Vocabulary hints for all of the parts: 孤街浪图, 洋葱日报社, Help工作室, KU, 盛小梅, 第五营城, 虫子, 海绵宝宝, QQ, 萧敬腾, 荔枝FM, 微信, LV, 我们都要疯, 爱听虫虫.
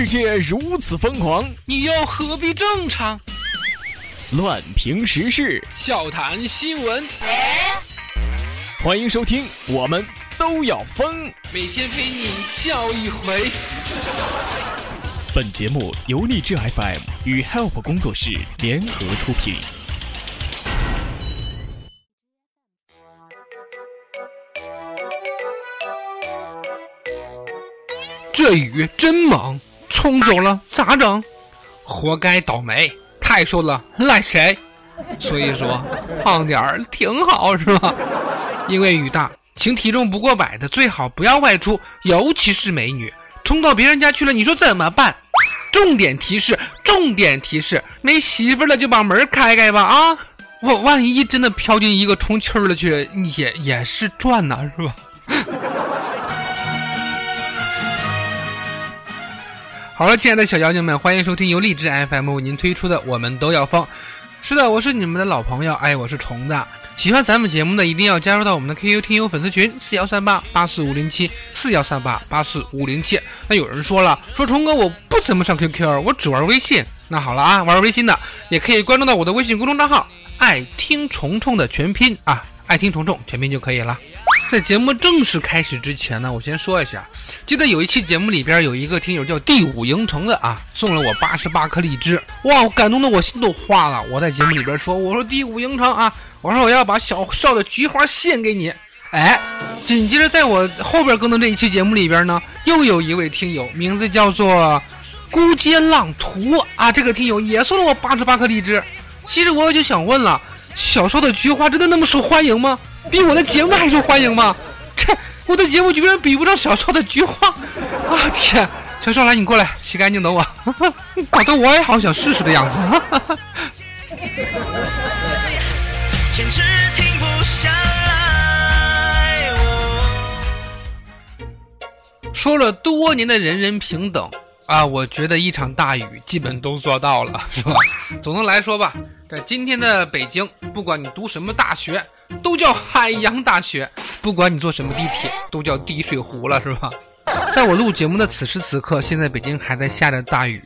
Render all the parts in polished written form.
世界如此疯狂，你又何必正常？乱评时事，笑谈新闻。欢迎收听《我们都要疯》，每天陪你笑一回。本节目由荔枝 FM 与 Help 工作室联合出品。这雨真猛，冲走了咋整？活该倒霉，太瘦了赖谁？所以说胖点儿挺好，是吧？因为雨大，请体重不过100的最好不要外出，尤其是美女，冲到别人家去了，你说怎么办？重点提示，没媳妇了就把门开开吧啊！我万一真的飘进一个充气了去，也是赚呐，是吧？好了，亲爱的小妖精们，欢迎收听由荔枝 FM 为您推出的《我们都要疯》。是的，我是你们的老朋友，我是虫子。喜欢咱们节目的一定要加入到我们的 KU 听友粉丝群4138-84507 4138-84507。那有人说了，说虫哥我不怎么上 QQ， 我只玩微信。那好了啊，玩微信的也可以关注到我的微信公众账号爱听虫虫的全拼啊，爱听虫虫全拼就可以了。在节目正式开始之前呢，我先说一下，记得有一期节目里边有一个听友叫第五营城的啊，送了我88颗荔枝，哇，我感动的我心都花了。我在节目里边说，我说第五营城啊，我说我要把小少的菊花献给你。紧接着在我后边更的这一期节目里边呢，又有一位听友名字叫做孤街浪图啊，这个听友也送了我88颗荔枝。其实我就想问了，小少的菊花真的那么受欢迎吗？比我的节目还受欢迎吗？这我的节目居然比不上小少的菊花啊！天，小少来，你过来洗干净等我，搞得我也好想试试的样子。坚持停不下来。说了多年的人人平等啊，我觉得一场大雨基本都做到了，是吧？总的来说吧，在今天的北京，不管你读什么大学，都叫海洋大学，不管你坐什么地铁，都叫滴水湖了，是吧？在我录节目的此时此刻，现在北京还在下着大雨，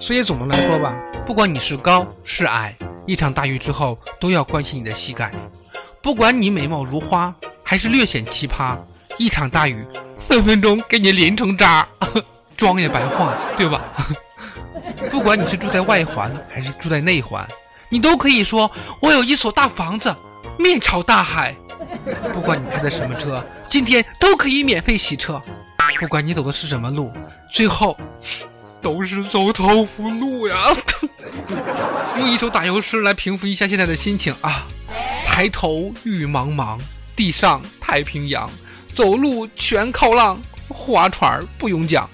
所以总的来说吧，不管你是高是矮，一场大雨之后都要关心你的膝盖；不管你美貌如花还是略显奇葩，一场大雨分分钟给你淋成渣，妆也白化，对吧？不管你是住在外环还是住在内环，你都可以说我有一所大房子面朝大海。不管你开的什么车，今天都可以免费洗车。不管你走的是什么路，最后都是走投无路呀。用一首打油诗来平复一下现在的心情啊！抬头雨茫茫，地上太平洋，走路全靠浪，划船不用桨。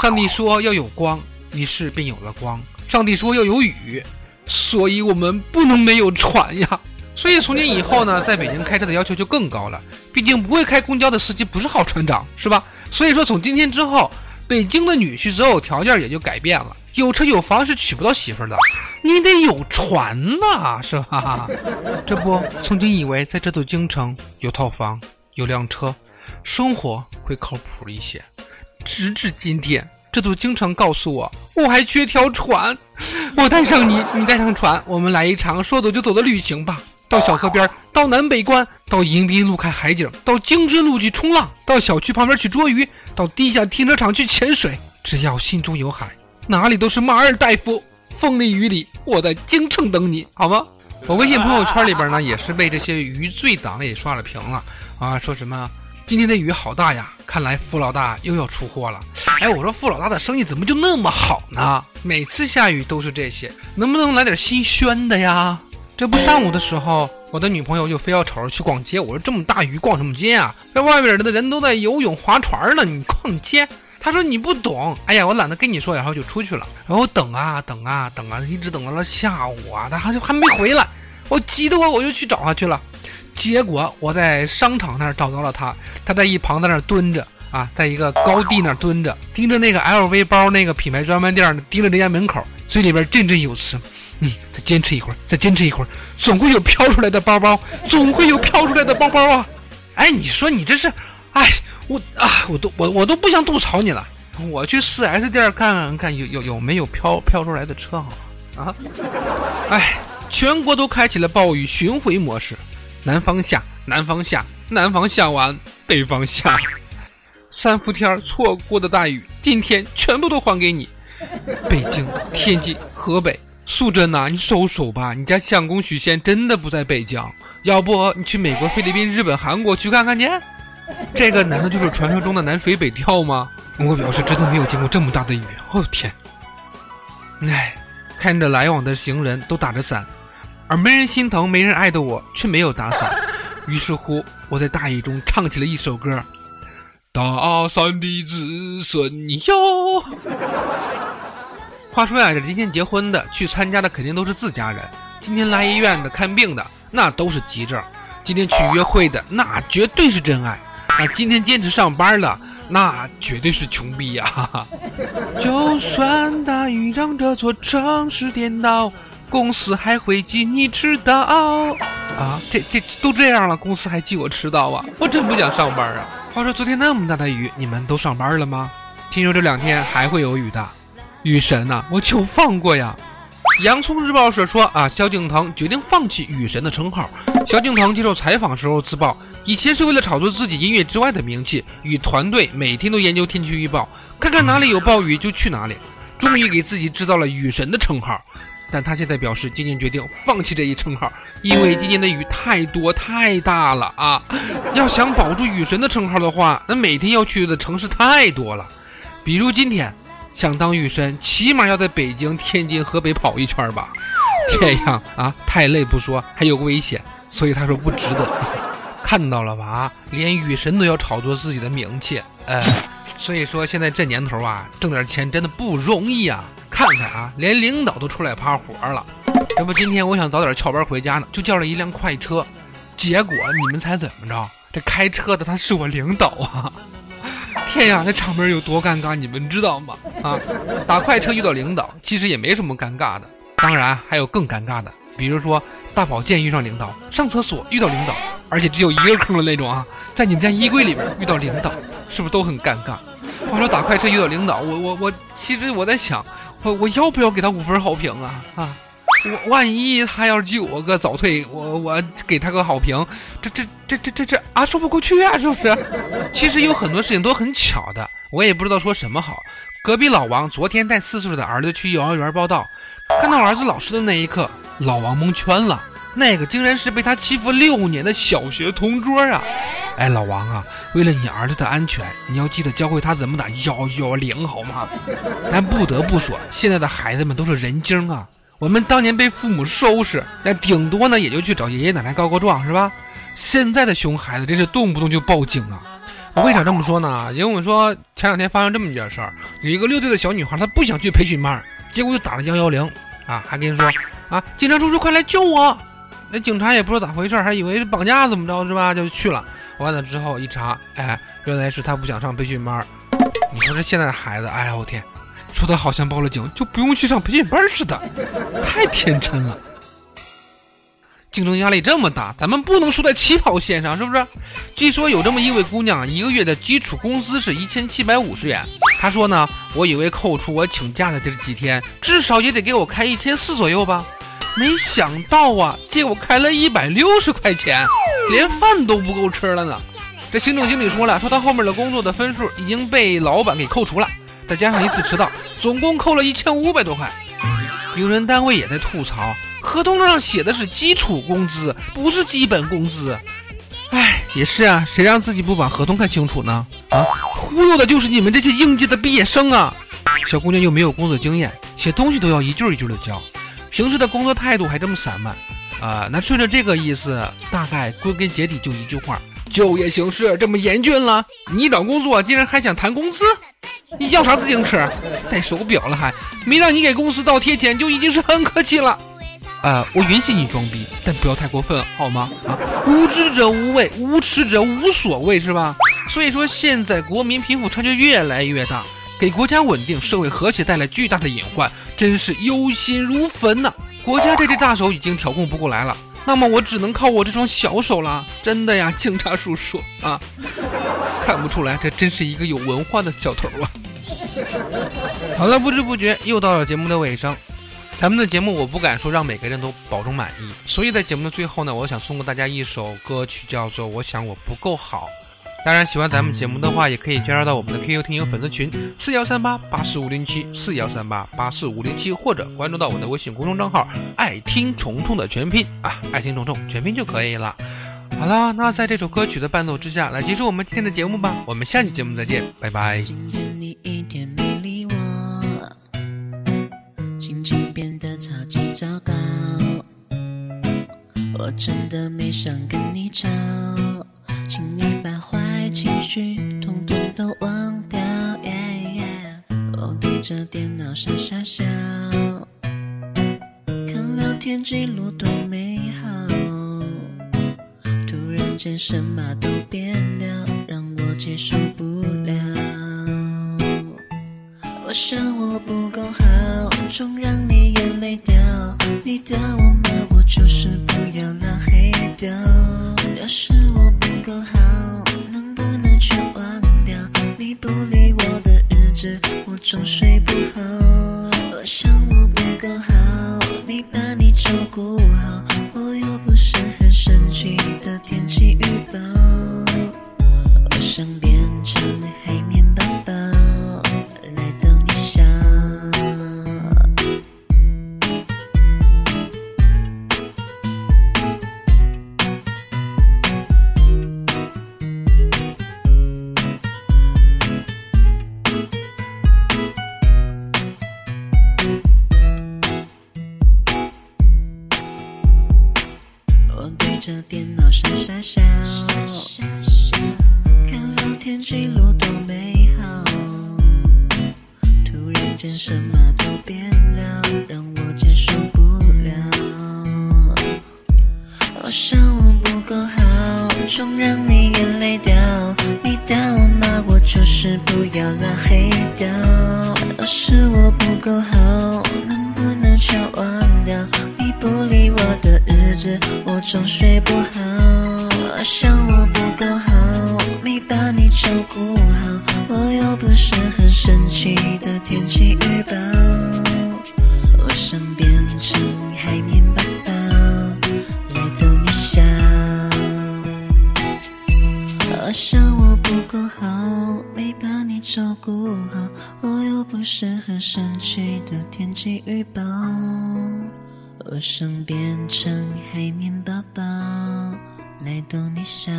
上帝说要有光，于是便有了光。上帝说要有雨，所以我们不能没有船呀。所以从今以后呢，在北京开车的要求就更高了，毕竟不会开公交的司机不是好船长，是吧？所以说从今天之后，北京的女婿择偶条件也就改变了，有车有房是娶不到媳妇的，你得有船呐，是吧？这不，曾经以为在这座京城有套房有辆车，生活会靠谱一些，直至今天，这座京城告诉我，我还缺条船。我带上你，你带上船，我们来一场说走就走的旅行吧。到小河边，到南北关，到迎宾路看海景，到京津路去冲浪，到小区旁边去捉鱼，到地下停车场去潜水。只要心中有海，哪里都是马尔代夫。风里雨里，我在京城等你，好吗？我微信朋友圈里边呢，也是被这些鱼醉党也刷了屏了啊，说什么今天的雨好大呀，看来傅老大又要出货了。我说傅老大的生意怎么就那么好呢？每次下雨都是这些，能不能来点新鲜的呀？这不，上午的时候我的女朋友就非要吵着去逛街，我说这么大雨逛什么街啊，这外边的人都在游泳划船呢，你逛街？她说你不懂，我懒得跟你说，然后就出去了。然后等啊，一直等到了下午啊，她还没回来，我急得我就去找她去了。结果我在商场那儿找到了她，她在一旁在那儿蹲着啊，在一个高地那儿蹲着，盯着那个 LV 包那个品牌专卖店，盯着人家门口，嘴里边振振有词。再坚持一会儿，总会有飘出来的包包，啊！你说你这是，我都不想吐槽你了。我去 4S 店看看有没有飘出来的车好啊！哎，全国都开启了暴雨巡回模式，南方下，南方下，南方下完，北方下。三伏天错过的大雨，今天全部都还给你。北京、天津、河北，素贞啊，你收手吧，你家相公许仙真的不在北疆，要不你去美国、菲律宾、日本、韩国去看看去。这个难道就是传说中的南水北调吗？我表示真的没有见过这么大的雨，哦天！哎，看着来往的行人都打着伞，而没人心疼没人爱的我却没有打伞。于是乎，我在大雨中唱起了一首歌：大伞的子孙哟。话说呀，这今天结婚的去参加的肯定都是自家人，今天来医院的看病的那都是急症，今天去约会的那绝对是真爱，那今天坚持上班的那绝对是穷逼呀！就算大雨让这座城市颠倒，公司还会记你迟到啊！这都这样了，公司还记我迟到啊！我真不想上班啊！话说昨天那么大的雨，你们都上班了吗？听说这两天还会有雨的，雨神呐，我求放过呀！洋葱日报社说啊，萧敬腾决定放弃雨神的称号。萧敬腾接受采访时候自曝，以前是为了炒作自己音乐之外的名气，与团队每天都研究天气预报，看看哪里有暴雨就去哪里，终于给自己制造了雨神的称号。但他现在表示今年决定放弃这一称号，因为今年的雨太多太大了啊！要想保住雨神的称号的话，那每天要去的城市太多了，比如今天想当雨神起码要在北京、天津、河北跑一圈吧，这样啊太累不说还有危险，所以他说不值得。看到了吧，连雨神都要炒作自己的名气，所以说现在这年头啊，挣点钱真的不容易啊。看看啊，连领导都出来趴活了。这不今天我想早点翘班回家呢，就叫了一辆快车，结果你们猜怎么着，这开车的他是我领导啊！天呀，这场面有多尴尬你们知道吗？啊，打快车遇到领导其实也没什么尴尬的，当然还有更尴尬的，比如说大保健遇上领导，上厕所遇到领导，而且只有一个坑的那种啊，在你们家衣柜里边遇到领导，是不是都很尴尬？话说打快车遇到领导，我其实我在想，我要不要给他5分好评啊？我万一他要是记我个早退，我给他个好评，这啊说不过去啊，是不是？其实有很多事情都很巧的，我也不知道说什么好。隔壁老王昨天带4岁的儿子去幼儿园报到，看到儿子老师的那一刻，老王蒙圈了，那个竟然是被他欺负6年的小学同桌啊！哎，老王啊，为了你儿子的安全，你要记得教会他怎么打110好吗？但不得不说，现在的孩子们都是人精啊！我们当年被父母收拾，那顶多呢也就去找爷爷奶奶告告状，是吧？现在的熊孩子真是动不动就报警了。我为啥这么说呢？因为我说前两天发生这么一件事儿，有一个6岁的小女孩，她不想去培训班，结果就打了110啊，还跟人说啊，警察叔叔快来救我！那警察也不知道咋回事，还以为是绑架怎么着是吧？就去了。完了之后一查，哎，原来是她不想上培训班。你说这现在的孩子，哎呀我天，说她好像报了警就不用去上培训班似的，太天真了。竞争压力这么大，咱们不能输在起跑线上，是不是？据说有这么一位姑娘，一个月的基础工资是1750元。她说呢，我以为扣除我请假的这几天，至少也得给我开1400左右吧。没想到啊，借我开了160块钱，连饭都不够吃了呢。这行政经理说了，说她后面的工作的分数已经被老板给扣除了，再加上一次迟到，总共扣了1500多块。有人单位也在吐槽，合同上写的是基础工资，不是基本工资。哎，也是啊，谁让自己不把合同看清楚呢？啊，忽悠的就是你们这些应届的毕业生啊！小姑娘又没有工作经验，写东西都要一句一句的教，平时的工作态度还这么散漫啊！那顺着这个意思，大概归根结底就一句话：就业形势这么严峻了，你找工作竟然还想谈工资？你要啥自行车？戴手表了还没让你给公司倒贴钱，就已经是很客气了。我允许你装逼，但不要太过分，好吗？啊，无知者无畏，无耻者无所谓，是吧？所以说，现在国民贫富差距越来越大，给国家稳定、社会和谐带来巨大的隐患，真是忧心如焚呐！国家这只大手已经调控不过来了，那么我只能靠我这双小手了。真的呀，警察叔叔啊，看不出来，这真是一个有文化的小头啊。好了，不知不觉又到了节目的尾声。咱们的节目我不敢说让每个人都保证满意，所以在节目的最后呢，我想送给大家一首歌曲，叫做《我想我不够好》。当然喜欢咱们节目的话，也可以加入到我们的 QQ 听友粉丝群41388450741338845077，或者关注到我的微信公众账号爱听虫虫的全拼啊，爱听虫虫全拼就可以了。好了，那在这首歌曲的伴奏之下，来结束我们今天的节目吧。我们下期节目再见，拜拜。今天你一点没理我，心情变得超级糟糕，我真的没想跟你吵，请你把坏情绪统统都忘掉。我对着电脑傻傻笑，看聊天记录多美好，突然间什么都变了，让我接受不了。我想我不够好，总让你眼泪掉，你的我们我就是不要拉黑掉。要是我不够好，能不能全忘掉？你不理我的日子，我总睡不好。我想我不够好，没把你照顾好，我又不是很神奇的天气预报。我想变成海绵宝宝，来逗你笑。这电脑傻傻笑，看聊天记录多美好，突然间什么都变了，让我接受不了。我想我不够好，总让你眼泪掉，你打我骂我就是不要拉黑掉。要是我不够好，能不能全忘掉？你不理我的日子，我总睡不好。我想我不够好，没把你照顾好，我又不是很神奇的天气预报。我想变成海绵宝宝，来逗你笑。我想我不够好，没把你照顾好，我又不是很神奇的天气预报。我想变成海绵宝宝，来逗你笑。